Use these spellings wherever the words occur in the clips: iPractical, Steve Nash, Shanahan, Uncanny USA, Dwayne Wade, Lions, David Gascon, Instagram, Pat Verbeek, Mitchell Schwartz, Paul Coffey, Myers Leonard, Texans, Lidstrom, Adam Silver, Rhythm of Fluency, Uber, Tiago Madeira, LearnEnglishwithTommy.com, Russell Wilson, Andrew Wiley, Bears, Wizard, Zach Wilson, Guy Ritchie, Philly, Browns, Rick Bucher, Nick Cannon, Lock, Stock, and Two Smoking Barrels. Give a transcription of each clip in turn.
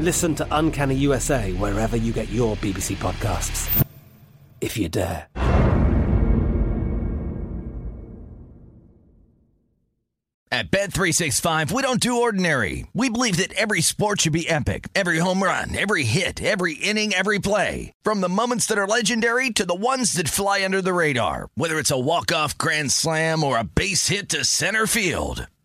Listen to Uncanny USA wherever you get your BBC podcasts, if you dare. At Bet365, we don't do ordinary. We believe that every sport should be epic. Every home run, every hit, every inning, every play. From the moments that are legendary to the ones that fly under the radar. Whether it's a walk-off grand slam or a base hit to center field.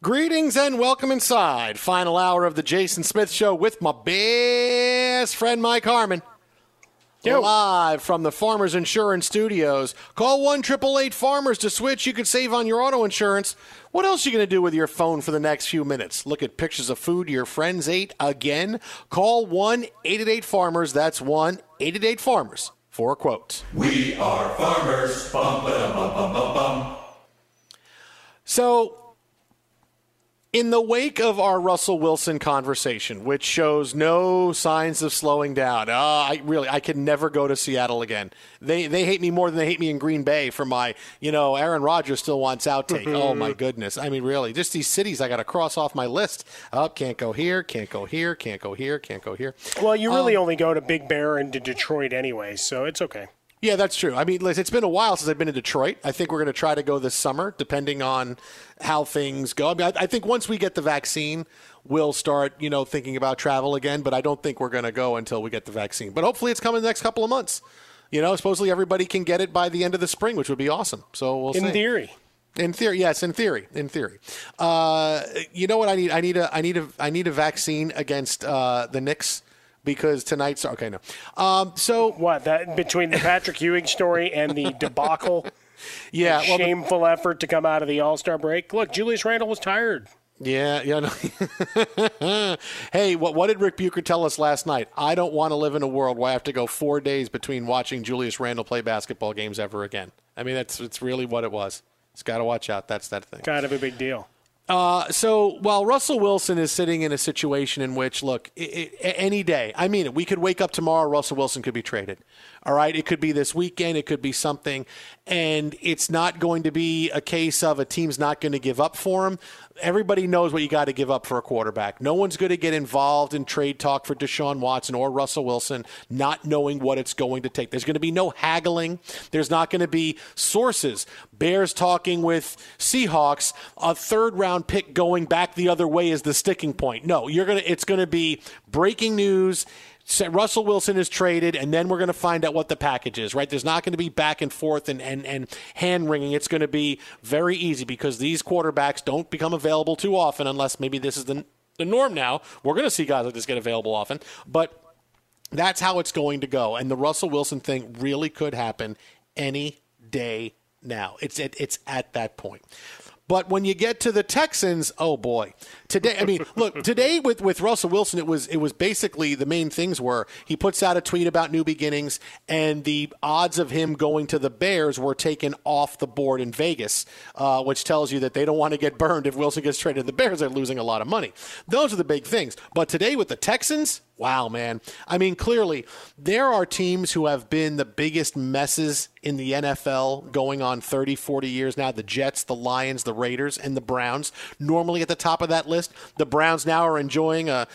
Greetings and welcome inside. Final hour of the Jason Smith Show with my best friend, Mike Harmon. Yo. Live from the Farmers Insurance Studios. Call 1-888-FARMERS to switch. You can save on your auto insurance. What else are you going to do with your phone for the next few minutes? Look at pictures of food your friends ate again? Call 1-888-FARMERS. That's 1-888-FARMERS for a quote. We are farmers. Bum, ba, bum, bum, bum, bum. So... in the wake of our Russell Wilson conversation, which shows no signs of slowing down, I can never go to Seattle again. They hate me more than they hate me in Green Bay for my, Aaron Rodgers still wants outtake. Oh, my goodness. I mean, really, just these cities I got to cross off my list. Can't go here, can't go here, can't go here, can't go here. Well, you really only go to Big Bear and to Detroit anyway, so it's okay. Yeah, that's true. I mean, it's been a while since I've been in Detroit. I think we're going to try to go this summer, depending on how things go. I mean, I think once we get the vaccine, we'll start, thinking about travel again. But I don't think we're going to go until we get the vaccine. But hopefully it's coming the next couple of months. Supposedly everybody can get it by the end of the spring, which would be awesome. So we'll see. In theory. You know what I need? I need a vaccine against the Knicks. Because tonight's okay. No, so what? That between the Patrick Ewing story and the debacle, yeah, the shameful effort to come out of the All-Star break. Look, Julius Randle was tired. No. Hey, what did Rick Bucher tell us last night? I don't want to live in a world where I have to go 4 days between watching Julius Randle play basketball games ever again. I mean, it's really what it was. It's got to watch out. That's that thing. Kind of a big deal. So while Russell Wilson is sitting in a situation in which, look, any day, I mean it, we could wake up tomorrow, Russell Wilson could be traded. All right? It could be this weekend. It could be something. And it's not going to be a case of a team's not going to give up for him. Everybody knows what you got to give up for a quarterback. No one's going to get involved in trade talk for Deshaun Watson or Russell Wilson not knowing what it's going to take. There's going to be no haggling. There's not going to be sources. Bears talking with Seahawks, a third-round pick going back the other way is the sticking point. No, it's going to be breaking news. Russell Wilson is traded, and then we're going to find out what the package is, right? There's not going to be back and forth and hand-wringing. It's going to be very easy because these quarterbacks don't become available too often unless maybe this is the norm now. We're going to see guys like this get available often, but that's how it's going to go. And the Russell Wilson thing really could happen any day now. It's at that point. But when you get to the Texans, oh boy. Today, I mean, look, today with Russell Wilson, it was basically the main things were he puts out a tweet about new beginnings, and the odds of him going to the Bears were taken off the board in Vegas, which tells you that they don't want to get burned if Wilson gets traded to the Bears. They're losing a lot of money. Those are the big things. But today with the Texans, wow, man. I mean, clearly, there are teams who have been the biggest messes in the NFL going on 30, 40 years now. The Jets, the Lions, the Raiders, and the Browns. Normally at the top of that list, the Browns now are enjoying a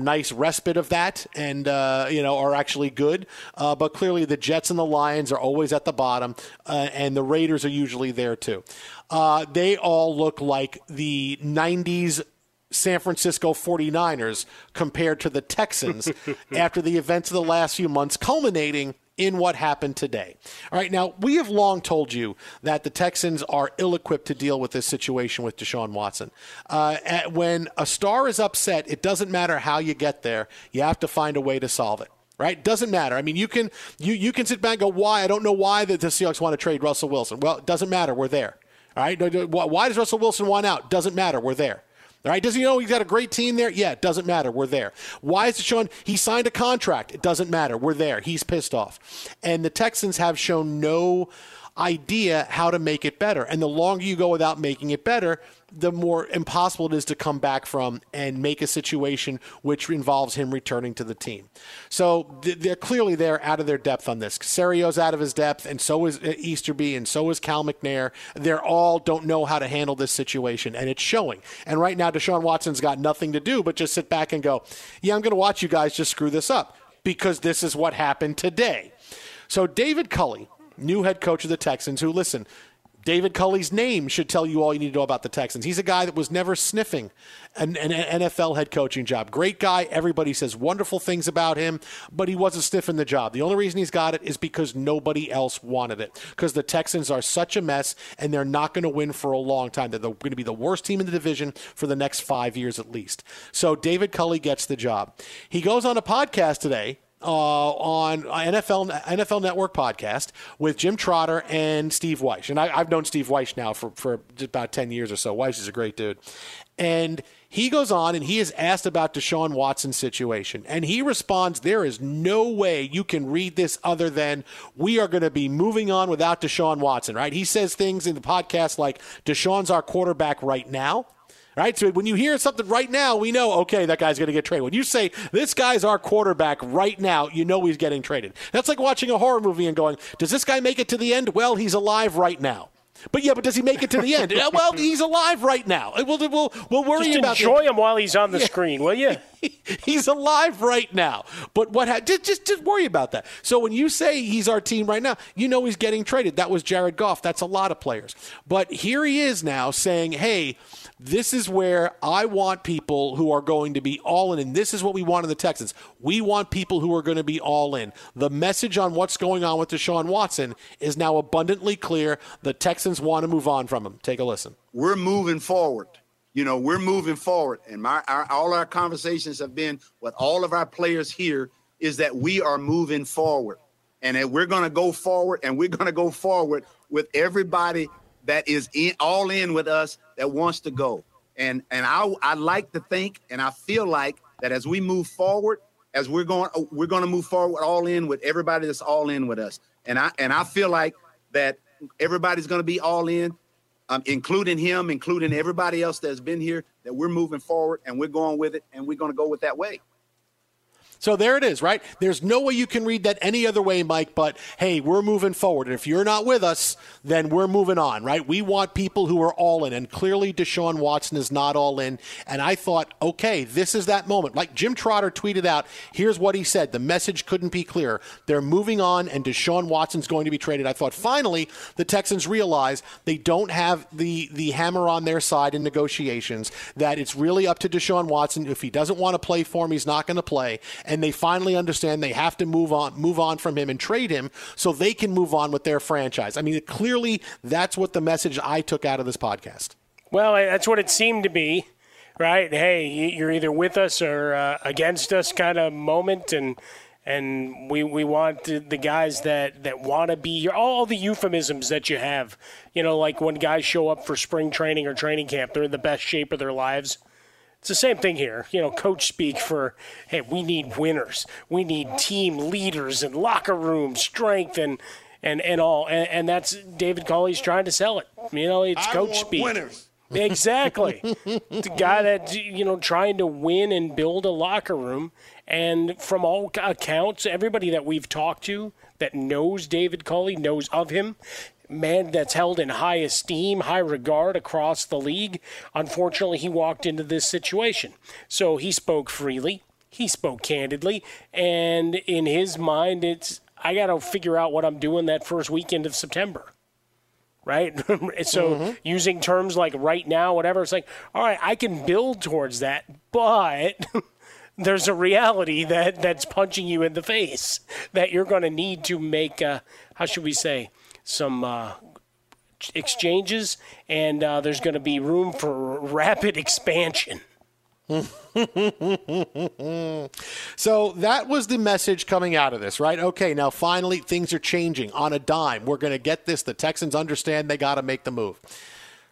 nice respite of that and, are actually good. But clearly the Jets and the Lions are always at the bottom, and the Raiders are usually there too. They all look like the 90s San Francisco 49ers compared to the Texans after the events of the last few months culminating in what happened today. All right, now, we have long told you that the Texans are ill-equipped to deal with this situation with Deshaun Watson. When a star is upset, it doesn't matter how you get there. You have to find a way to solve it, right? Doesn't matter. I mean, you can sit back and go, why? I don't know why the Seahawks want to trade Russell Wilson. Well, it doesn't matter. We're there, all right? Why does Russell Wilson want out? Doesn't matter. We're there. All right, does he know he's got a great team there? Yeah, it doesn't matter. We're there. Why is it showing? He signed a contract. It doesn't matter. We're there. He's pissed off. And the Texans have shown no idea how to make it better. And the longer you go without making it better, the more impossible it is to come back from and make a situation which involves him returning to the team. So they're out of their depth on this. Casario's out of his depth, and so is Easterby, and so is Cal McNair. They're all don't know how to handle this situation, and it's showing. And right now Deshaun Watson's got nothing to do but just sit back and go, yeah, I'm going to watch you guys just screw this up because this is what happened today. So David Culley, new head coach of the Texans, who, listen, David Culley's name should tell you all you need to know about the Texans. He's a guy that was never sniffing an NFL head coaching job. Great guy. Everybody says wonderful things about him, but he wasn't sniffing the job. The only reason he's got it is because nobody else wanted it, because the Texans are such a mess, and they're not going to win for a long time. They're going to be the worst team in the division for the next 5 years at least. So David Culley gets the job. He goes on a podcast today, on NFL Network podcast with Jim Trotter and Steve Weish. And I've known Steve Weish now for about 10 years or so. Weish is a great dude. And he goes on and he is asked about Deshaun Watson's situation. And he responds, there is no way you can read this other than we are going to be moving on without Deshaun Watson, right? He says things in the podcast like Deshaun's our quarterback right now. Right, so when you hear something right now, we know, okay, that guy's going to get traded. When you say, this guy's our quarterback right now, you know he's getting traded. That's like watching a horror movie and going, does this guy make it to the end? Well, he's alive right now. But, yeah, but does he make it to the end? Well, he's alive right now. We'll worry just about enjoy him while he's on the screen, will you? He's alive right now. But what? Just worry about that. So when you say he's our team right now, you know he's getting traded. That was Jared Goff. That's a lot of players. But here he is now saying, hey, this is where I want people who are going to be all in, and this is what we want in the Texans. We want people who are going to be all in. The message on what's going on with Deshaun Watson is now abundantly clear. The Texans want to move on from him. Take a listen. We're moving forward. We're moving forward, and all our conversations have been with all of our players here is that we are moving forward, and that we're going to go forward, and we're going to go forward with everybody that is all in with us that wants to go. And I like to think, and I feel like that as we move forward, as we're going to move forward all in with everybody that's all in with us. And I feel like that everybody's going to be all in. including him, including everybody else that's been here, that we're moving forward and we're going with it and we're going to go with that way. So there it is, right? There's no way you can read that any other way, Mike, but, hey, we're moving forward. And if you're not with us, then we're moving on, right? We want people who are all in, and clearly Deshaun Watson is not all in. And I thought, okay, this is that moment. Like Jim Trotter tweeted out, here's what he said. The message couldn't be clearer. They're moving on, and Deshaun Watson's going to be traded. I thought, finally, the Texans realize they don't have the hammer on their side in negotiations, that it's really up to Deshaun Watson. If he doesn't want to play for him, he's not going to play. And they finally understand they have to move on from him and trade him so they can move on with their franchise. I mean, clearly that's what the message I took out of this podcast. Well, that's what it seemed to be, right? Hey, you're either with us or against us kind of moment, and we want the guys that want to be here. All the euphemisms that you have, you know, like when guys show up for spring training or training camp, they're in the best shape of their lives. It's the same thing here. You know, coach speak for, hey, we need winners. We need team leaders and locker room strength and all. And that's David Culley's trying to sell it. You know, it's coach speak. Winners. Exactly. It's a guy that's, you know, trying to win and build a locker room. And from all accounts, everybody that we've talked to that knows David Culley, knows of him, man that's held in high esteem, high regard across the league. Unfortunately, he walked into this situation. So he spoke freely. He spoke candidly. And in his mind, it's, I got to figure out what I'm doing that first weekend of September. Right? So using terms like right now, whatever, it's like, all right, I can build towards that, but there's a reality that's punching you in the face that you're going to need to make, how should we say, some exchanges, and there's going to be room for rapid expansion. So that was the message coming out of this, right? Okay, now finally things are changing on a dime. We're going to get this. The Texans understand they got to make the move.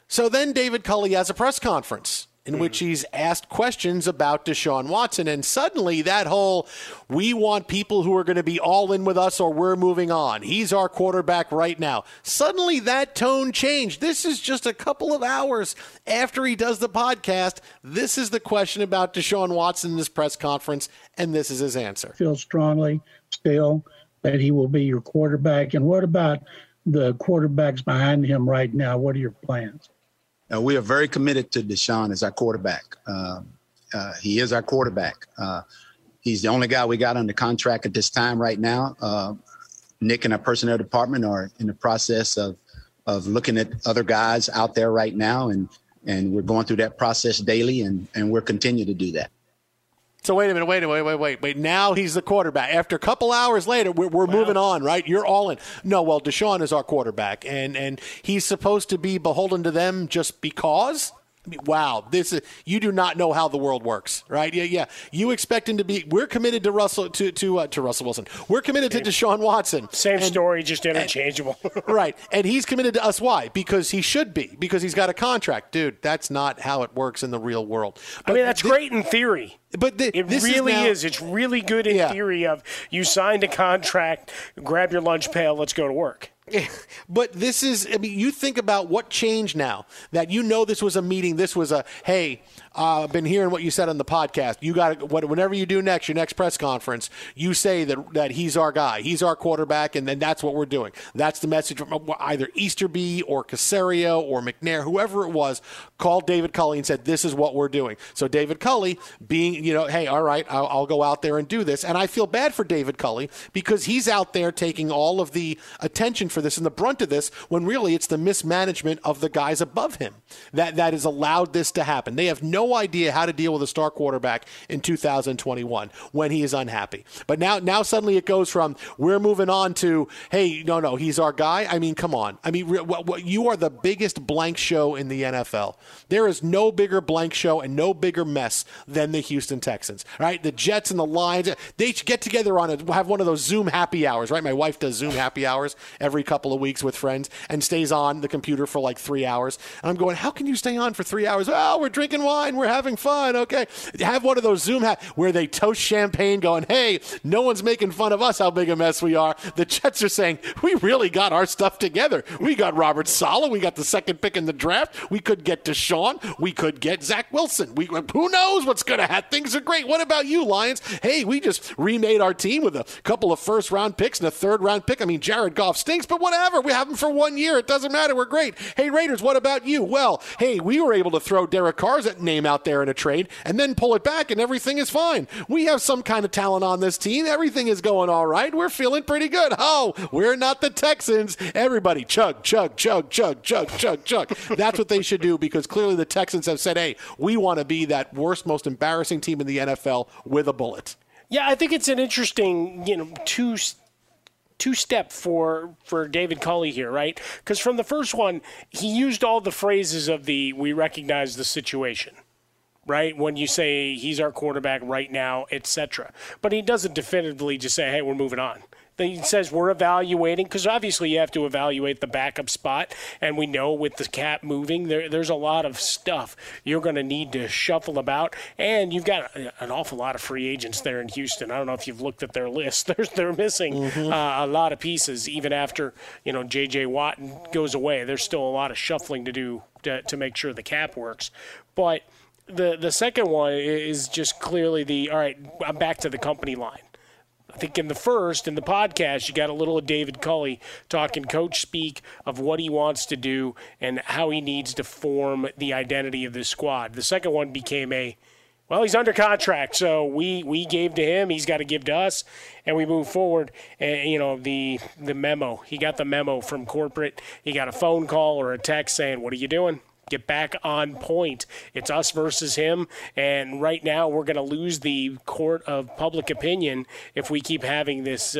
So then David Culley has a press conference in which he's asked questions about Deshaun Watson, and suddenly that whole, we want people who are going to be all in with us or we're moving on, he's our quarterback right now, suddenly that tone changed. This is just a couple of hours after he does the podcast. This is the question about Deshaun Watson in this press conference, and this is his answer. I feel strongly still that he will be your quarterback. And what about the quarterbacks behind him right now? What are your plans? And we are very committed to Deshaun as our quarterback. He is our quarterback. He's the only guy we got under contract at this time right now. Nick and our personnel department are in the process of looking at other guys out there right now, and we're going through that process daily, and we'll continue to do that. So wait a minute. Now he's the quarterback. After a couple hours later, we're moving on, right? You're all in. No, well, Deshaun is our quarterback, and he's supposed to be beholden to them just because? I mean, wow, this is, you do not know how the world works, right? Yeah. You expect him to be. We're committed to Russell Wilson. We're committed to Deshaun Watson. Same story, just interchangeable. Right, and he's committed to us. Why? Because he should be. Because he's got a contract, dude. That's not how it works in the real world. But I mean, that's great in theory. But this really is. It's really good in theory of you signed a contract, grab your lunch pail, let's go to work. But this is, I mean, you think about what changed now that, you know, this was a meeting. This was a, hey, I've been hearing what you said on the podcast. You got to, whenever you do next, your next press conference, you say that he's our guy. He's our quarterback. And then that's what we're doing. That's the message from either Easterby or Caserio or McNair, whoever it was, called David Culley and said, this is what we're doing. So David Culley being, you know, hey, all right, I'll go out there and do this. And I feel bad for David Culley because he's out there taking all of the attention for this and the brunt of this, when really it's the mismanagement of the guys above him that has allowed this to happen. They have no idea how to deal with a star quarterback in 2021 when he is unhappy. But now suddenly it goes from we're moving on to, hey, no, he's our guy. I mean, come on. I mean, you are the biggest blank show in the NFL. There is no bigger blank show and no bigger mess than the Houston Texans, right? The Jets and the Lions, they get together have one of those Zoom happy hours, right? My wife does Zoom happy hours every couple of weeks with friends and stays on the computer for like 3 hours. And I'm going, how can you stay on for 3 hours? Oh, we're drinking wine. We're having fun. Okay. Have one of those Zoom hats where they toast champagne going, hey, no one's making fun of us how big a mess we are. The Jets are saying, we really got our stuff together. We got Robert Saleh. We got the second pick in the draft. We could get Deshaun. We could get Zach Wilson. Who knows what's going to happen? Things are great. What about you, Lions? Hey, we just remade our team with a couple of first-round picks and a third-round pick. I mean, Jared Goff stinks, but whatever. We have him for 1 year. It doesn't matter. We're great. Hey, Raiders, what about you? Well, hey, we were able to throw Derek Carr's name out there in a trade and then pull it back, and everything is fine. We have some kind of talent on this team. Everything is going all right. We're feeling pretty good. Oh, we're not the Texans. Everybody, chug, chug, chug, chug, chug, chug, chug. That's what they should do, because clearly the Texans have said, hey, we want to be that worst, most embarrassing team in the NFL with a bullet. Yeah, I think it's an interesting, two-step for David Culley here, right? Because from the first one, he used all the phrases of the we recognize the situation, right? When you say he's our quarterback right now, etc. But he doesn't definitively just say, hey, we're moving on. He says we're evaluating, because obviously you have to evaluate the backup spot, and we know with the cap moving, there's a lot of stuff you're going to need to shuffle about, and you've got an awful lot of free agents there in Houston. I don't know if you've looked at their list. They're missing a lot of pieces, even after J.J. Watt goes away. There's still a lot of shuffling to do to make sure the cap works, but the second one is just clearly all right, I'm back to the company line. I think in the podcast, you got a little of David Culley talking coach speak of what he wants to do and how he needs to form the identity of this squad. The second one became he's under contract, so we gave to him, he's got to give to us, and we move forward. And, the memo. He got the memo from corporate. He got a phone call or a text saying, what are you doing? Get back on point. It's us versus him, and right now we're going to lose the court of public opinion if we keep having this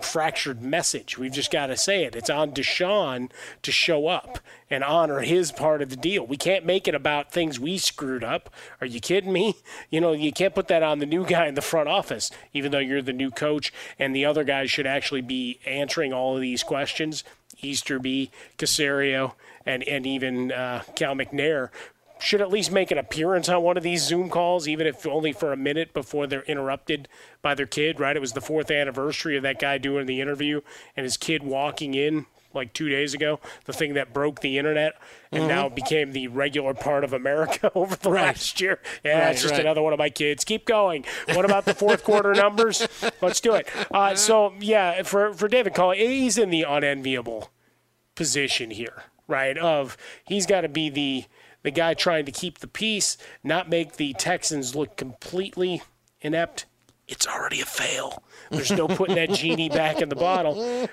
fractured message. We've just got to say it. It's on Deshaun to show up and honor his part of the deal. We can't make it about things we screwed up. Are you kidding me? You can't put that on the new guy in the front office, even though you're the new coach, and the other guys should actually be answering all of these questions. Easterby, Caserio, and even Cal McNair should at least make an appearance on one of these Zoom calls, even if only for a minute before they're interrupted by their kid, right? It was the 4th anniversary of that guy doing the interview and his kid walking in like 2 days ago, the thing that broke the internet and now became the regular part of America over the last year. Yeah, it's just another one of my kids. Keep going. What about the fourth quarter numbers? Let's do it. For David Culley, he's in the unenviable position here, right? Of he's got to be the guy trying to keep the peace, not make the Texans look completely inept. It's already a fail. There's no putting that genie back in the bottle.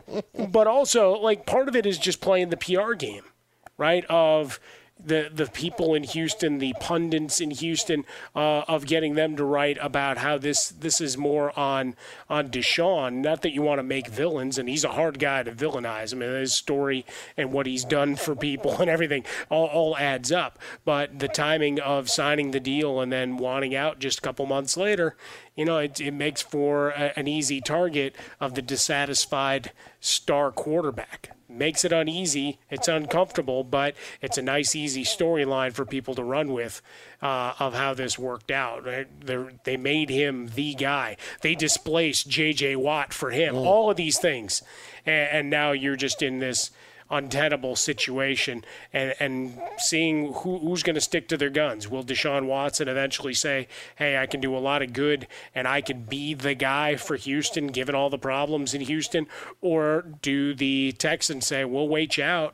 But also, part of it is just playing the PR game, right, of the people in Houston, the pundits in Houston, of getting them to write about how this is more on Deshaun. Not that you want to make villains, and he's a hard guy to villainize. I mean, his story and what he's done for people and everything all adds up. But the timing of signing the deal and then wanting out just a couple months later, it makes for an easy target of the dissatisfied star quarterback. Makes it uneasy. It's uncomfortable, but it's a nice, easy storyline for people to run with of how this worked out. They made him the guy. They displaced J.J. Watt for him. All of these things. And now you're just in this untenable situation and seeing who's going to stick to their guns. Will Deshaun Watson eventually say, hey, I can do a lot of good and I can be the guy for Houston given all the problems in Houston? Or do the Texans say, we'll wait you out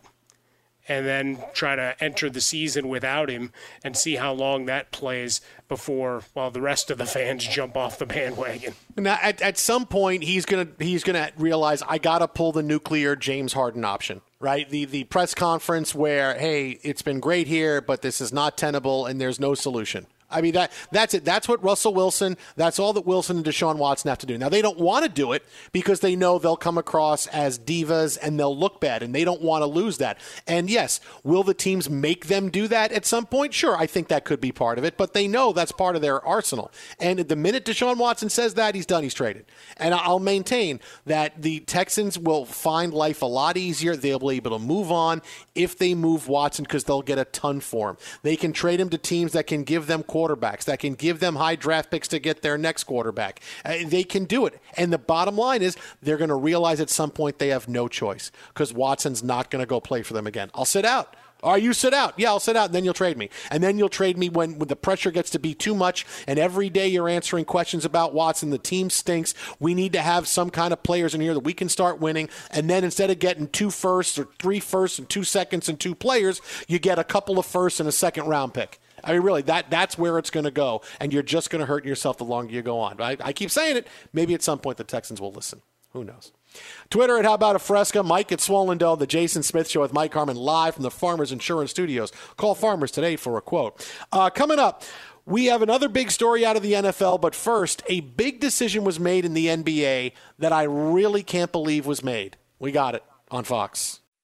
and then try to enter the season without him and see how long that plays before the rest of the fans jump off the bandwagon? Now, at some point, he's gonna realize, I got to pull the nuclear James Harden option. Right, the press conference where, hey, it's been great here, but this is not tenable and there's no solution. I mean, that's it. That's what Russell Wilson, that's all that Wilson and Deshaun Watson have to do. Now, they don't want to do it because they know they'll come across as divas and they'll look bad, and they don't want to lose that. And, yes, will the teams make them do that at some point? Sure, I think that could be part of it, but they know that's part of their arsenal. And the minute Deshaun Watson says that, he's done, he's traded. And I'll maintain that the Texans will find life a lot easier. They'll be able to move on if they move Watson because they'll get a ton for him. They can trade him to teams that can give them quarterbacks, that can give them high draft picks to get their next quarterback. They can do it. And the bottom line is they're going to realize at some point they have no choice because Watson's not going to go play for them again. I'll sit out. Or you sit out. Yeah, I'll sit out, and then you'll trade me. And then you'll trade me when the pressure gets to be too much, and every day you're answering questions about Watson. The team stinks. We need to have some kind of players in here that we can start winning. And then instead of getting 2 firsts or 3 firsts and 2 seconds and 2 players, you get a couple of firsts and a second-round pick. I mean, really, that's where it's going to go, and you're just going to hurt yourself the longer you go on. I keep saying it. Maybe at some point the Texans will listen. Who knows? Twitter at How About a Fresca, Mike at Swollen Dome, The Jason Smith Show with Mike Harmon live from the Farmers Insurance Studios. Call Farmers today for a quote. Coming up, we have another big story out of the NFL, but first, a big decision was made in the NBA that I really can't believe was made. We got it on Fox.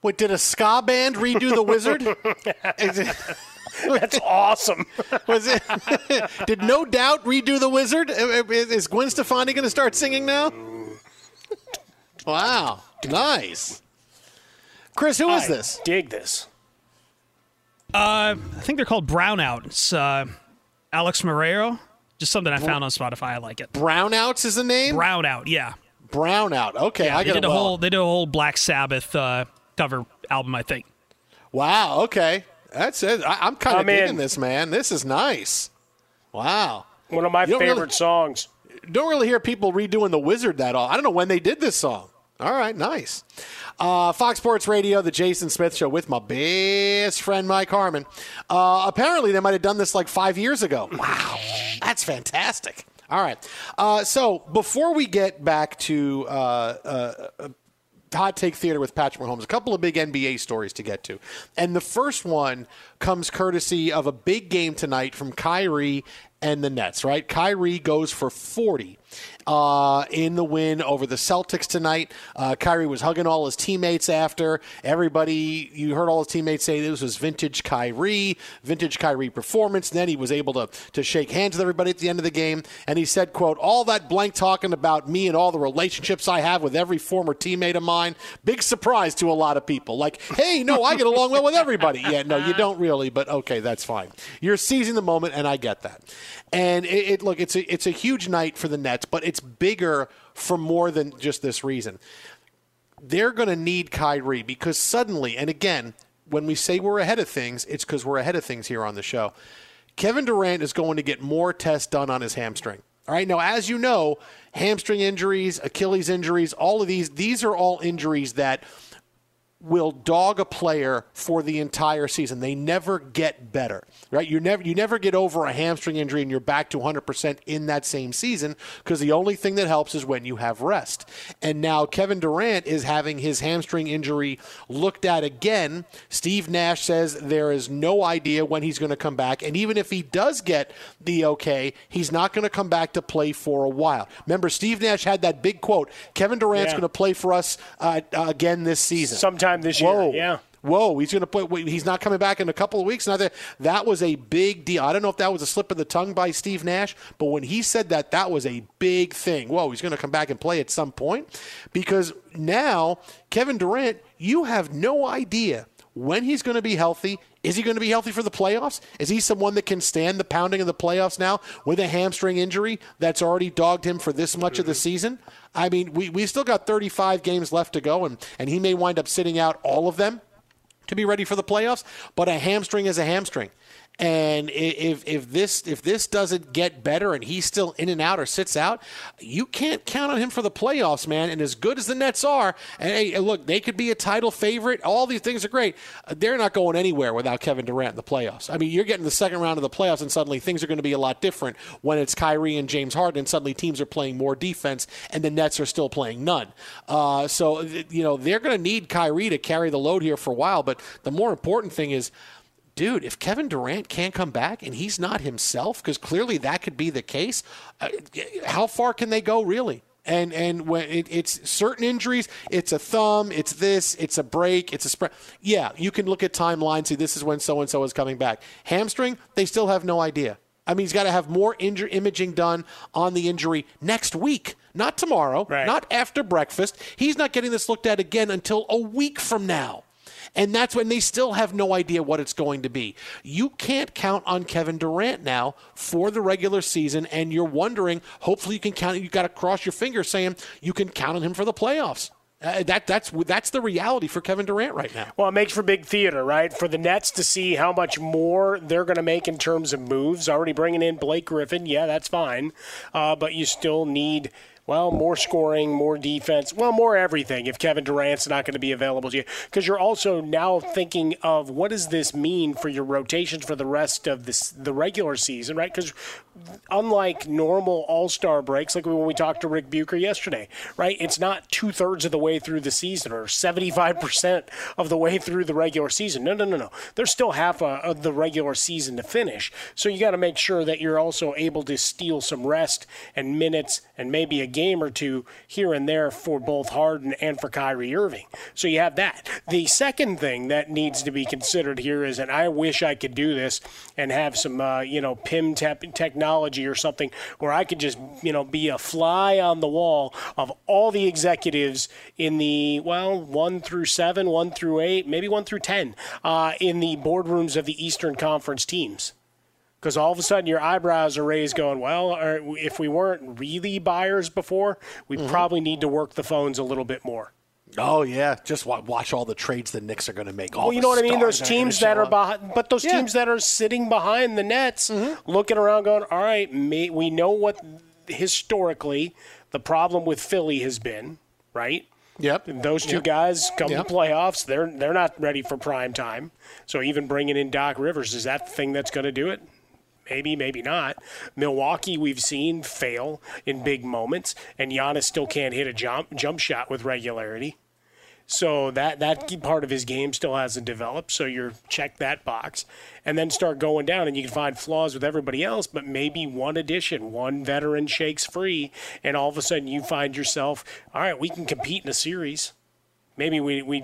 What, did a ska band redo The Wizard? That's awesome. Was it? Did No Doubt redo The Wizard? Is Gwen Stefani going to start singing now? Wow. Nice. Chris, who is this? I dig this. I think they're called Brownouts. It's Alex Marrero. Just something I found on Spotify. I like it. Brownouts is the name? Brownout, yeah. Brownout. Okay, yeah, I got it. They did a whole Black Sabbath cover album, I think. Wow, okay. That's it. I'm kind of digging this, man. This is nice. Wow. One of my favorite songs. Don't really hear people redoing the Wizard that all. I don't know when they did this song. All right, nice. Fox Sports Radio, the Jason Smith Show with my best friend, Mike Harmon. Apparently, they might have done this like 5 years ago. Wow, that's fantastic. All right. So before we get back to Hot Take Theater with Patrick Mahomes, a couple of big NBA stories to get to. And the first one comes courtesy of a big game tonight from Kyrie and the Nets, right? Kyrie goes for 40 in the win over the Celtics tonight. Kyrie was hugging all his teammates after. Everybody, you heard all his teammates say this was vintage Kyrie performance. And then he was able to shake hands with everybody at the end of the game. And he said, quote, all that blank talking about me and all the relationships I have with every former teammate of mine. Big surprise to a lot of people. Like, hey, no, I get along well with everybody. Yeah, no, you don't really, but okay, that's fine. You're seizing the moment, and I get that. And it's a huge night for the Nets, but it's bigger for more than just this reason. They're going to need Kyrie because suddenly, and again, when we say we're ahead of things, it's because we're ahead of things here on the show. Kevin Durant is going to get more tests done on his hamstring. All right, now, as you know, hamstring injuries, Achilles injuries, all of these are all injuries that will dog a player for the entire season. They never get better, right? You never get over a hamstring injury and you're back to 100% in that same season because the only thing that helps is when you have rest. And now Kevin Durant is having his hamstring injury looked at again. Steve Nash says there is no idea when he's going to come back. And even if he does get the okay, he's not going to come back to play for a while. Remember, Steve Nash had that big quote, Kevin Durant's going to play for us again this season. Sometime this year. He's going to play. He's not coming back in a couple of weeks. That was a big deal. I don't know if that was a slip of the tongue by Steve Nash, but when he said that, that was a big thing. Whoa, he's going to come back and play at some point because now Kevin Durant, you have no idea when he's going to be healthy. Is he going to be healthy for the playoffs? Is he someone that can stand the pounding of the playoffs now with a hamstring injury that's already dogged him for this much of the season? I mean, we still got 35 games left to go, and he may wind up sitting out all of them to be ready for the playoffs. But a hamstring is a hamstring. And if this doesn't get better and he's still in and out or sits out, you can't count on him for the playoffs, man. And as good as the Nets are, and hey, look, they could be a title favorite. All these things are great. They're not going anywhere without Kevin Durant in the playoffs. I mean, you're getting the second round of the playoffs, and suddenly things are going to be a lot different when it's Kyrie and James Harden. And suddenly teams are playing more defense, and the Nets are still playing none. So, you know, they're going to need Kyrie to carry the load here for a while. But the more important thing is, dude, if Kevin Durant can't come back and he's not himself, because clearly that could be the case, how far can they go really? And when it's certain injuries, it's a thumb, it's this, it's a break, it's a sprain. Yeah, you can look at timelines, see this is when so-and-so is coming back. Hamstring, they still have no idea. I mean, he's got to have more imaging done on the injury next week, not tomorrow, not after breakfast. He's not getting this looked at again until a week from now. And that's when they still have no idea what it's going to be. You can't count on Kevin Durant now for the regular season, and you're wondering, hopefully you can count. You've got to cross your fingers saying you can count on him for the playoffs. That's the reality for Kevin Durant right now. Well, it makes for big theater, right? For the Nets to see how much more they're going to make in terms of moves. Already bringing in Blake Griffin. Yeah, that's fine. But you still need more scoring, more defense, more everything if Kevin Durant's not going to be available to you. Because you're also now thinking of what does this mean for your rotations for the rest of the regular season, right? Because unlike normal all-star breaks, like when we talked to Rick Bucher yesterday, right, it's not two-thirds of the way through the season or 75% of the way through the regular season. No. There's still half of the regular season to finish. So you got to make sure that you're also able to steal some rest and minutes and maybe a game or two here and there for both Harden and for Kyrie Irving. So you have that. The second thing that needs to be considered here is, and I wish I could do this and have some, PIM technology or something where I could just, be a fly on the wall of all the executives in the, 1 through 7, 1 through 8, maybe 1 through 10 in the boardrooms of the Eastern Conference teams. Because all of a sudden your eyebrows are raised going, if we weren't really buyers before, we probably need to work the phones a little bit more. Oh, yeah. Just watch all the trades the Knicks are going to make. Well, you know what I mean? Those teams that are behind, but those teams that are sitting behind the Nets looking around going, all right, we know what historically the problem with Philly has been, right? Yep. And those two guys come to playoffs. They're not ready for prime time. So even bringing in Doc Rivers, is that the thing that's going to do it? Maybe, maybe not. Milwaukee, we've seen fail in big moments, and Giannis still can't hit a jump shot with regularity. So that part of his game still hasn't developed, so you check that box. And then start going down, and you can find flaws with everybody else, but maybe one addition, one veteran shakes free, and all of a sudden you find yourself, all right, we can compete in a series. Maybe we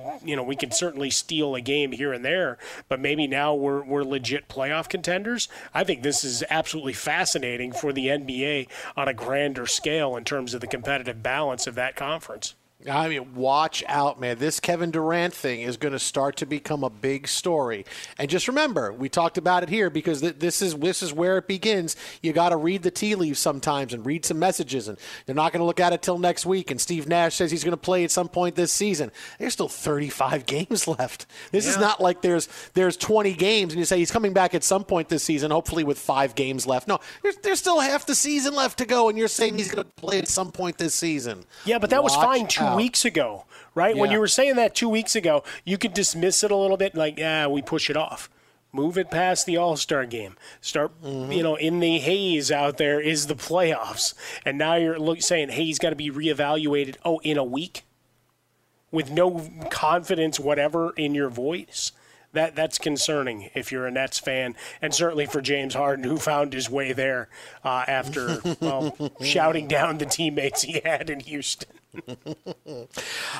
can certainly steal a game here and there, but maybe now we're legit playoff contenders. I think this is absolutely fascinating for the NBA on a grander scale in terms of the competitive balance of that conference. I mean, watch out, man. This Kevin Durant thing is going to start to become a big story. And just remember, we talked about it here because this is where it begins. You got to read the tea leaves sometimes and read some messages. And they're not going to look at it till next week. And Steve Nash says he's going to play at some point this season. There's still 35 games left. This is not like there's 20 games and you say he's coming back at some point this season, hopefully with 5 games left. No, there's still half the season left to go, and you're saying he's going to play at some point this season. Yeah, but that was fine too. 2 weeks ago, right? Yeah. When you were saying that 2 weeks ago, you could dismiss it a little bit, like, we push it off. Move it past the All-Star game. Start, in the haze out there is the playoffs. And now you're saying, hey, he's got to be reevaluated, in a week? With no confidence whatever in your voice? That's concerning if you're a Nets fan, and certainly for James Harden, who found his way there after shouting down the teammates he had in Houston.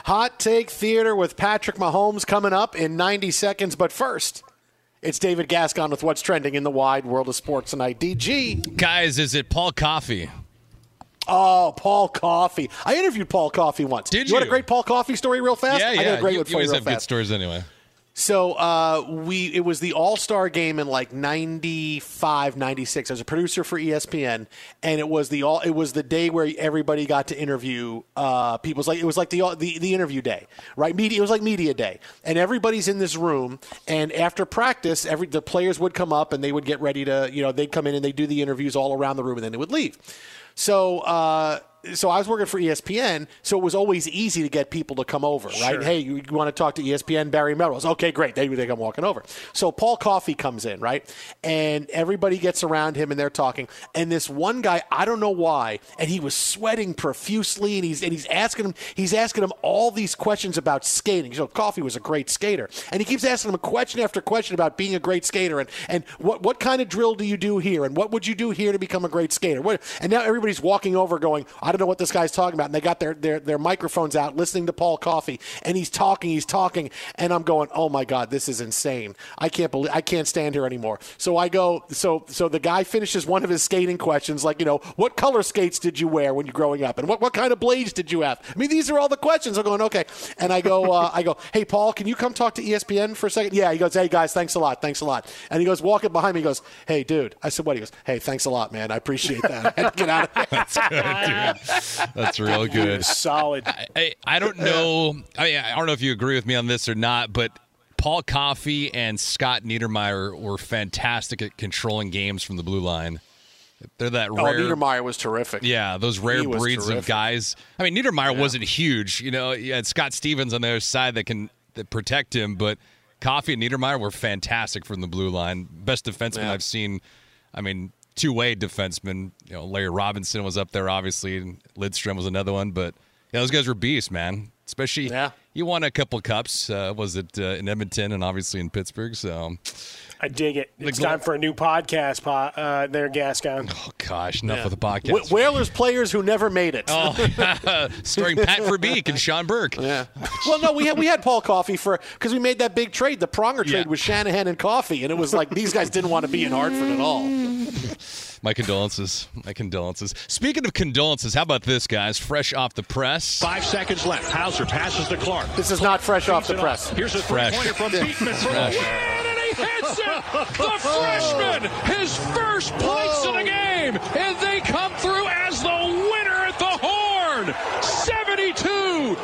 Hot Take Theater with Patrick Mahomes coming up in 90 seconds. But first, it's David Gascon with what's trending in the wide world of sports tonight. DG. Guys, is it Paul Coffey? Oh, Paul Coffey. I interviewed Paul Coffey once. Did you? You want a great Paul Coffey story real fast? Yeah, yeah. I got a great one for you real fast. You always have good stories anyway. So it was the All-Star game in like 95, 96. I was a producer for ESPN, and it was the day where everybody got to interview people. It was like the interview day, right? Media, it was like media day, and everybody's in this room. And after practice, the players would come up and they would get ready to, they'd come in and they'd do the interviews all around the room, and then they would leave. So. So I was working for ESPN, so it was always easy to get people to come over, right? Sure. Hey, you want to talk to ESPN, Barry Melrose. Okay, great. They think I'm walking over. So Paul Coffey comes in, right? And everybody gets around him, and they're talking. And this one guy, I don't know why, and he was sweating profusely, and he's asking him all these questions about skating. So Coffey was a great skater. And he keeps asking him question after question about being a great skater, and what kind of drill do you do here, and what would you do here to become a great skater? And now everybody's walking over going, I don't know what this guy's talking about. And they got their microphones out listening to Paul Coffey, and he's talking, and I'm going, oh my God, this is insane. I can't stand here anymore. So I go, so the guy finishes one of his skating questions, like, what color skates did you wear when you're growing up? And what kind of blades did you have? I mean, these are all the questions. I'm going, okay. And I go, hey, Paul, can you come talk to ESPN for a second? Yeah. He goes, hey guys, thanks a lot. And he goes, walking behind me, he goes, hey dude. I said, what? He goes, hey, thanks a lot, man. I appreciate that. I had to get out of there. That's good, dude. That's real good. Solid. I don't know. I mean, I don't know if you agree with me on this or not, but Paul Coffey and Scott Niedermayer were fantastic at controlling games from the blue line. They're that rare. Niedermayer was terrific. Yeah, those rare breeds of guys. I mean, Niedermayer wasn't huge. You had Scott Stevens on the other side that protect him, but Coffey and Niedermayer were fantastic from the blue line. Best defenseman I've seen. I mean, two-way defenseman, Larry Robinson was up there, obviously, and Lidstrom was another one. But those guys were beasts, man. Especially, you won a couple cups. Was it in Edmonton and obviously in Pittsburgh? So I dig it. It's time for a new podcast there, Gascon. Oh, gosh. Enough of the podcast. Whalers players who never made it. Oh, starring Pat Verbeek and Sean Burke. Yeah. Well, no, we had Paul Coffey because we made that big trade, the Pronger trade with Shanahan and Coffey, and it was like these guys didn't want to be in Hartford at all. My condolences. Speaking of condolences, how about this, guys? Fresh off the press. 5 seconds left. Hauser passes to Clark. This is not fresh off the press. Here's a three-pointer from Beekman for the win, and he hits it! The freshman, his first points of the game, and they come through as the winner at the horn. 72-69,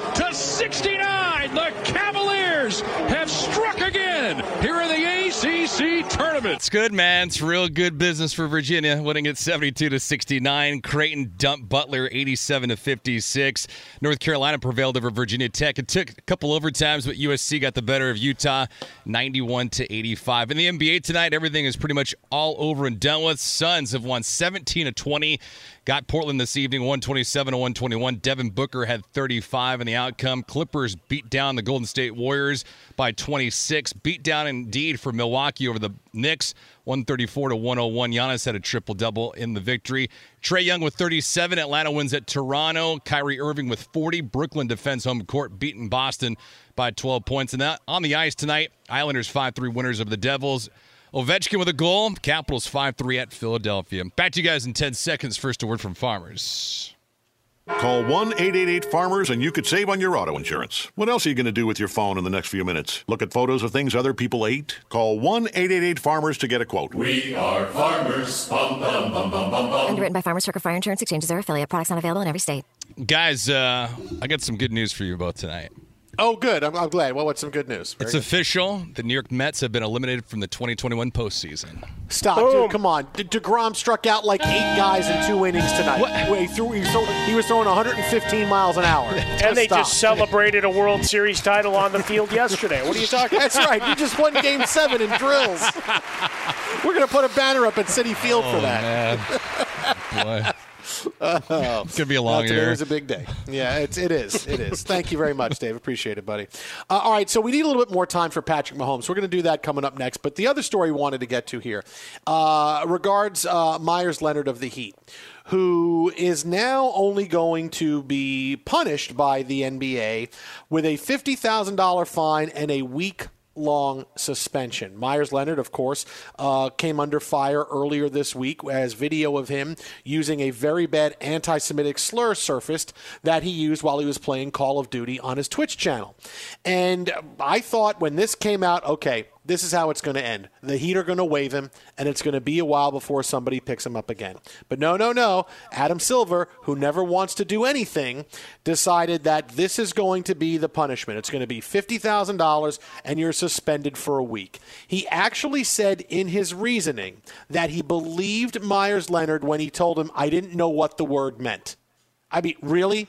the Cavaliers have struck again here in the ACC tournament. It's good, man. It's real good business for Virginia, winning at 72-69. Creighton dumped Butler 87-56. North Carolina prevailed over Virginia Tech. It took a couple overtimes, but USC got the better of Utah 91-85. In the NBA tonight, everything is pretty much all over and done with. Suns have won 17-20. Got Portland this evening 127-121. Devin Booker had 35 in the outcome. Clippers beat down the Golden State Warriors by 26. Beat down indeed for Milwaukee over the Knicks, 134-101. Giannis had a triple-double in the victory. Trae Young with 37. Atlanta wins at Toronto. Kyrie Irving with 40. Brooklyn defends home court, beating Boston by 12 points. And on the ice tonight, Islanders 5-3 winners of the Devils. Ovechkin with a goal. Capitals 5-3 at Philadelphia. Back to you guys in 10 seconds. First, a word from Farmers. Call 1-888-FARMERS and you could save on your auto insurance. What else are you going to do with your phone in the next few minutes? Look at photos of things other people ate? Call 1-888-FARMERS to get a quote. We are farmers. Bum, bum, bum, bum, bum, bum. Underwritten by Farmers Circle Fire Insurance Exchanges, their affiliate. Products not available in every state. Guys, I got some good news for you both tonight. Oh, good. I'm glad. Well, what's some good news? Very good. Official. The New York Mets have been eliminated from the 2021 postseason. Stop, dude. Come on. DeGrom struck out like 8 guys in 2 innings tonight. He was throwing 115 miles an hour. And they just celebrated a World Series title on the field yesterday. What are you talking about? That's right. You just won Game 7 in drills. We're going to put a banner up at City Field for that. Man. Boy. It's gonna be a long year. It was a big day. Yeah, it is. Thank you very much, Dave. Appreciate it, buddy. All right, so we need a little bit more time for Patrick Mahomes. We're going to do that coming up next. But the other story we wanted to get to here regards Myers Leonard of the Heat, who is now only going to be punished by the NBA with a $50,000 fine and a week-long suspension. Myers Leonard, of course, came under fire earlier this week as video of him using a very bad anti-Semitic slur surfaced that he used while he was playing Call of Duty on his Twitch channel. And I thought when this came out, okay, this is how it's going to end. The Heat are going to waive him, and it's going to be a while before somebody picks him up again. But no. Adam Silver, who never wants to do anything, decided that this is going to be the punishment. It's going to be $50,000, and you're suspended for a week. He actually said in his reasoning that he believed Myers Leonard when he told him, I didn't know what the word meant. I mean, really?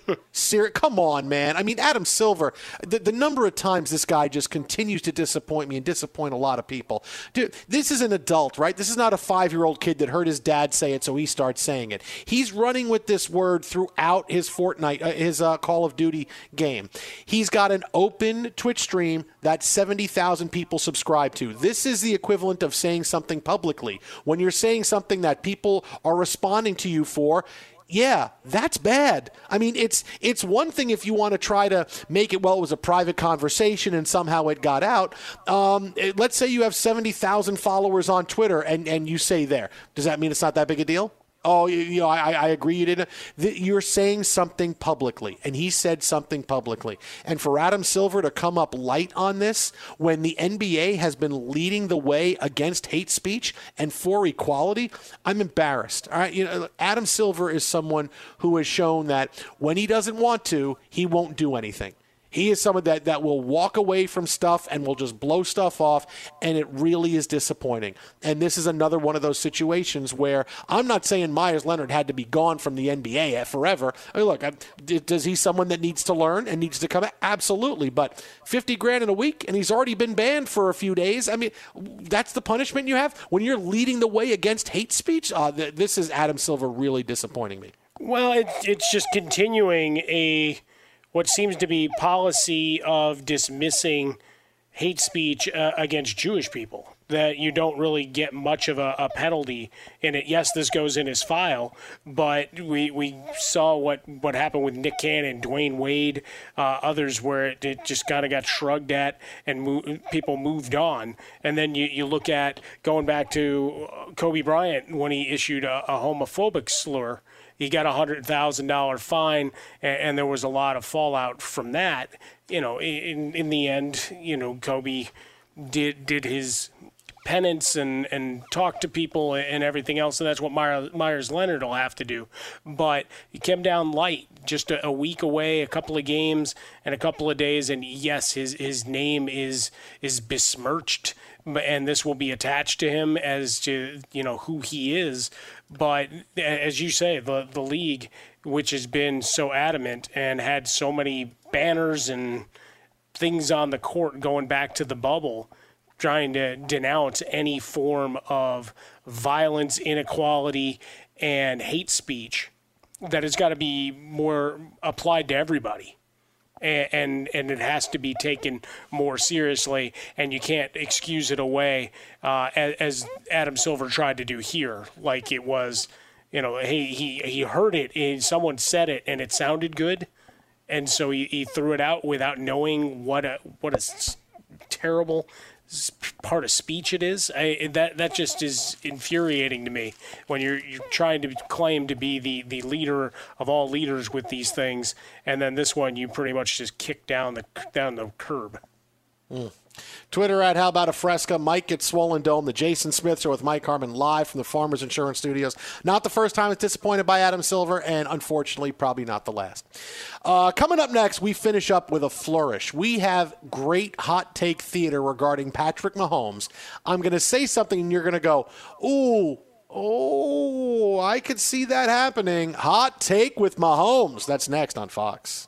Come on, man. I mean, Adam Silver, the number of times this guy just continues to disappoint me and disappoint a lot of people. Dude, this is an adult, right? This is not a 5-year-old kid that heard his dad say it, so he starts saying it. He's running with this word throughout his Fortnite, his Call of Duty game. He's got an open Twitch stream that 70,000 people subscribe to. This is the equivalent of saying something publicly. When you're saying something that people are responding to you for, yeah, that's bad. I mean, it's one thing if you want to try to make it, well, it was a private conversation and somehow it got out. Let's say you have 70,000 followers on Twitter and you say there. Does that mean it's not that big a deal? Oh, you know, I agree you didn't. You're saying something publicly, and he said something publicly. And for Adam Silver to come up light on this when the NBA has been leading the way against hate speech and for equality, I'm embarrassed. All right, you know, Adam Silver is someone who has shown that when he doesn't want to, he won't do anything. He is someone that will walk away from stuff and will just blow stuff off, and it really is disappointing. And this is another one of those situations where I'm not saying Myers Leonard had to be gone from the NBA forever. I mean, look, does he someone that needs to learn and needs to come out? Absolutely. But $50,000 in a week, and he's already been banned for a few days. I mean, that's the punishment you have when you're leading the way against hate speech? This is Adam Silver really disappointing me. Well, it's just continuing what seems to be policy of dismissing hate speech against Jewish people. that you don't really get much of a penalty in it. Yes, this goes in his file, but we saw what happened with Nick Cannon, Dwayne Wade, others where it just kind of got shrugged at and people moved on. And then you look at going back to Kobe Bryant when he issued a homophobic slur. He got a $100,000 fine, and there was a lot of fallout from that. You know, in the end, you know, Kobe did his penance and talk to people and everything else, and that's what Myers-Leonard will have to do. But he came down light, just a week away, a couple of games and a couple of days, and yes, his name is besmirched, and this will be attached to him as to, you know, who he is. But as you say, the league, which has been so adamant and had so many banners and things on the court going back to the bubble, trying to denounce any form of violence, inequality, and hate speech, that has got to be more applied to everybody. And it has to be taken more seriously, and you can't excuse it away as Adam Silver tried to do here, like it was, you know, he heard it, and someone said it, and it sounded good, and so he threw it out without knowing what a terrible part of speech it is. That just is infuriating to me when you're trying to claim to be the leader of all leaders with these things, and then this one you pretty much just kick down the curb. Twitter at How About a Fresca. Mike gets swollen dome. The Jason Smith Show with Mike Harmon live from the Farmers Insurance Studios. Not the first time it's disappointed by Adam Silver, and unfortunately, probably not the last. Coming up next, we finish up with a flourish. We have great hot take theater regarding Patrick Mahomes. I'm going to say something, and you're going to go, ooh. Oh, I could see that happening. Hot take with Mahomes. That's next on Fox.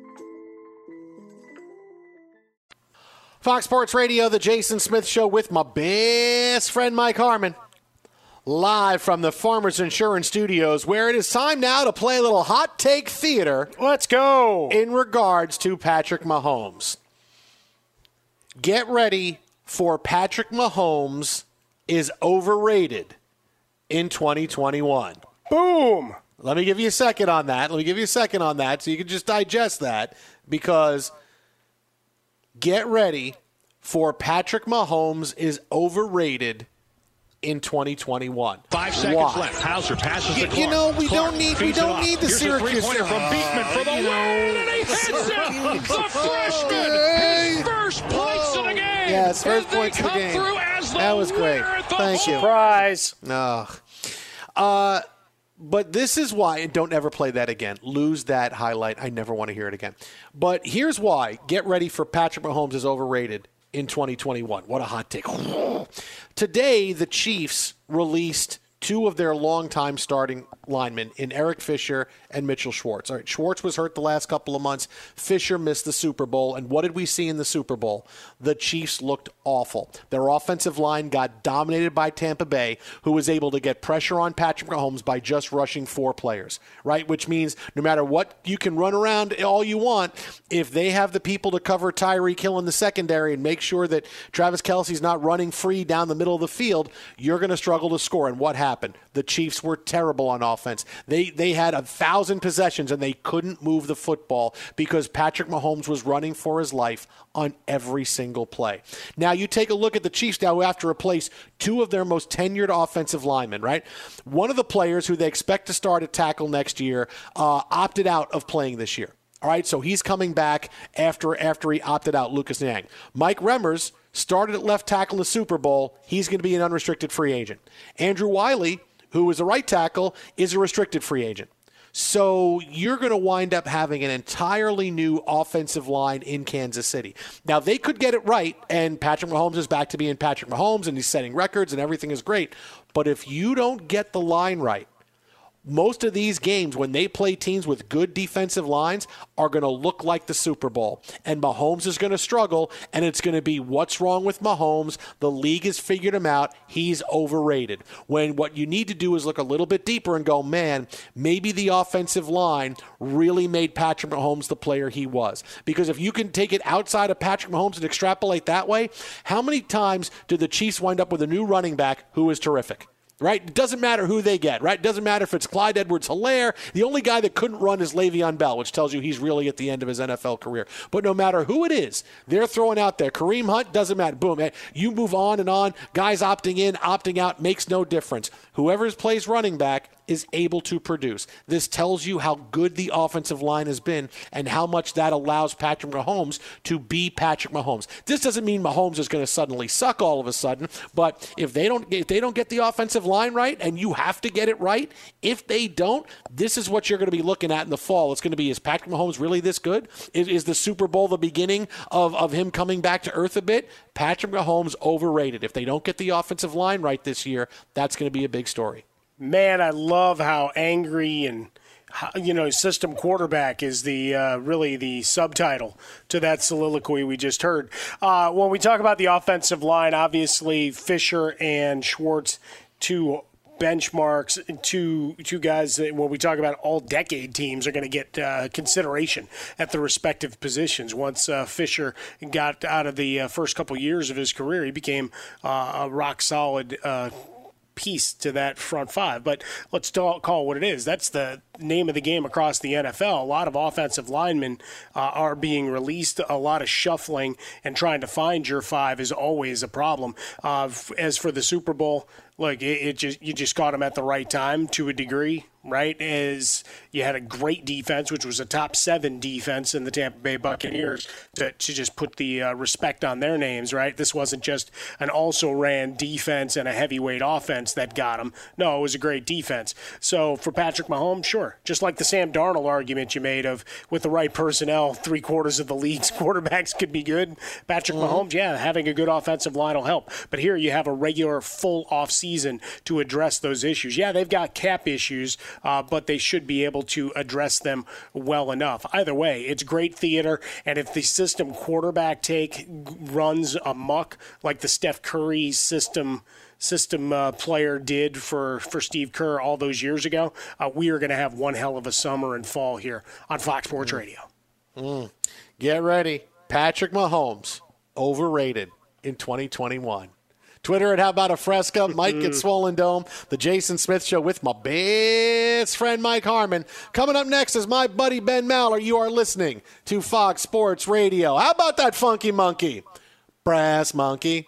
Fox Sports Radio, The Jason Smith Show with my best friend, Mike Harmon. live from the Farmers Insurance Studios, where it is time now to play a little hot take theater. Let's go. In regards to Patrick Mahomes. Get ready for Patrick Mahomes is overrated in 2021. Boom. Let me give you a second on that. So you can just digest that, because get ready for Patrick Mahomes is overrated in 2021. 5 seconds left. Hauser passes the clock. You know, we don't need the Syracuse. Here's a three-pointer from Beekman for the win, and he hits it. The freshman, his first points of the game. Yes, first points of the game. That was great. Thank you. Surprise. But this is why, and don't ever play that again. Lose that highlight. I never want to hear it again. But here's why. Get ready for Patrick Mahomes is overrated in 2021. What a hot take. Today, the Chiefs released two of their longtime starting linemen in Eric Fisher and Mitchell Schwartz. All right, Schwartz was hurt the last couple of months. Fisher missed the Super Bowl. And what did we see in the Super Bowl? The Chiefs looked awful. Their offensive line got dominated by Tampa Bay, who was able to get pressure on Patrick Mahomes by just rushing four players, right? Which means no matter what, you can run around all you want. If they have the people to cover Tyreek Hill in the secondary and make sure that Travis Kelce's not running free down the middle of the field, you're going to struggle to score. And what happened? The Chiefs were terrible on offense. They had 1,000 possessions, and they couldn't move the football because Patrick Mahomes was running for his life on every single play. Now, you take a look at the Chiefs now who have to replace two of their most tenured offensive linemen, right? One of the players who they expect to start at tackle next year opted out of playing this year. All right, so he's coming back after he opted out, Lucas Niang. Mike Remmers started at left tackle in the Super Bowl. He's going to be an unrestricted free agent. Andrew Wiley, who is a right tackle, is a restricted free agent. So you're going to wind up having an entirely new offensive line in Kansas City. Now, they could get it right, and Patrick Mahomes is back to being Patrick Mahomes, and he's setting records, and everything is great. But if you don't get the line right, most of these games, when they play teams with good defensive lines, are going to look like the Super Bowl. And Mahomes is going to struggle, and it's going to be, what's wrong with Mahomes? The league has figured him out. He's overrated. When what you need to do is look a little bit deeper and go, man, maybe the offensive line really made Patrick Mahomes the player he was. Because if you can take it outside of Patrick Mahomes and extrapolate that way, how many times do the Chiefs wind up with a new running back who is terrific? Right? It doesn't matter who they get, right? It doesn't matter if it's Clyde Edwards-Helaire. The only guy that couldn't run is Le'Veon Bell, which tells you he's really at the end of his NFL career. But no matter who it is, they're throwing out there. Kareem Hunt, doesn't matter. Boom. You move on and on. Guys opting in, opting out, makes no difference. Whoever plays running back is able to produce. This tells you how good the offensive line has been and how much that allows Patrick Mahomes to be Patrick Mahomes. This doesn't mean Mahomes is going to suddenly suck all of a sudden, but if they don't get the offensive line right, and you have to get it right, if they don't, this is what you're going to be looking at in the fall. It's going to be, is Patrick Mahomes really this good? Is the Super Bowl the beginning of him coming back to earth a bit? Patrick Mahomes overrated. If they don't get the offensive line right this year, that's going to be a big story. Man, I love how angry and, you know, system quarterback is the really the subtitle to that soliloquy we just heard. When we talk about the offensive line, obviously Fisher and Schwartz, two benchmarks, two guys that when we talk about all-decade teams are going to get consideration at the respective positions. Once Fisher got out of the first couple years of his career, he became a rock-solid piece to that front five. But let's call it what it is. That's the name of the game across the NFL. A lot of offensive linemen are being released. A lot of shuffling and trying to find your five is always a problem. As for the Super Bowl, look, you just caught him at the right time to a degree, right? As you had a great defense, which was a top 7 defense in the Tampa Bay Buccaneers, to just put the respect on their names, right? This wasn't just an also-ran defense and a heavyweight offense that got him. No, it was a great defense. So for Patrick Mahomes, sure, just like the Sam Darnold argument you made of, with the right personnel, 3/4 of the league's quarterbacks could be good. Patrick Mahomes, yeah, having a good offensive line will help. But here you have a regular full offseason to address those issues. Yeah, they've got cap issues, but they should be able to address them well enough. Either way, it's great theater, and if the system quarterback take runs amok, like the Steph Curry system system player did for Steve Kerr all those years ago, we are going to have one hell of a summer and fall here on Fox Sports Radio. Get ready. Patrick Mahomes, overrated in 2021. Twitter at How About a Fresca, Mike at Swollen Dome, The Jason Smith Show with my best friend Mike Harmon. Coming up next is my buddy Ben Maller. You are listening to Fox Sports Radio. How about that funky monkey? Brass monkey.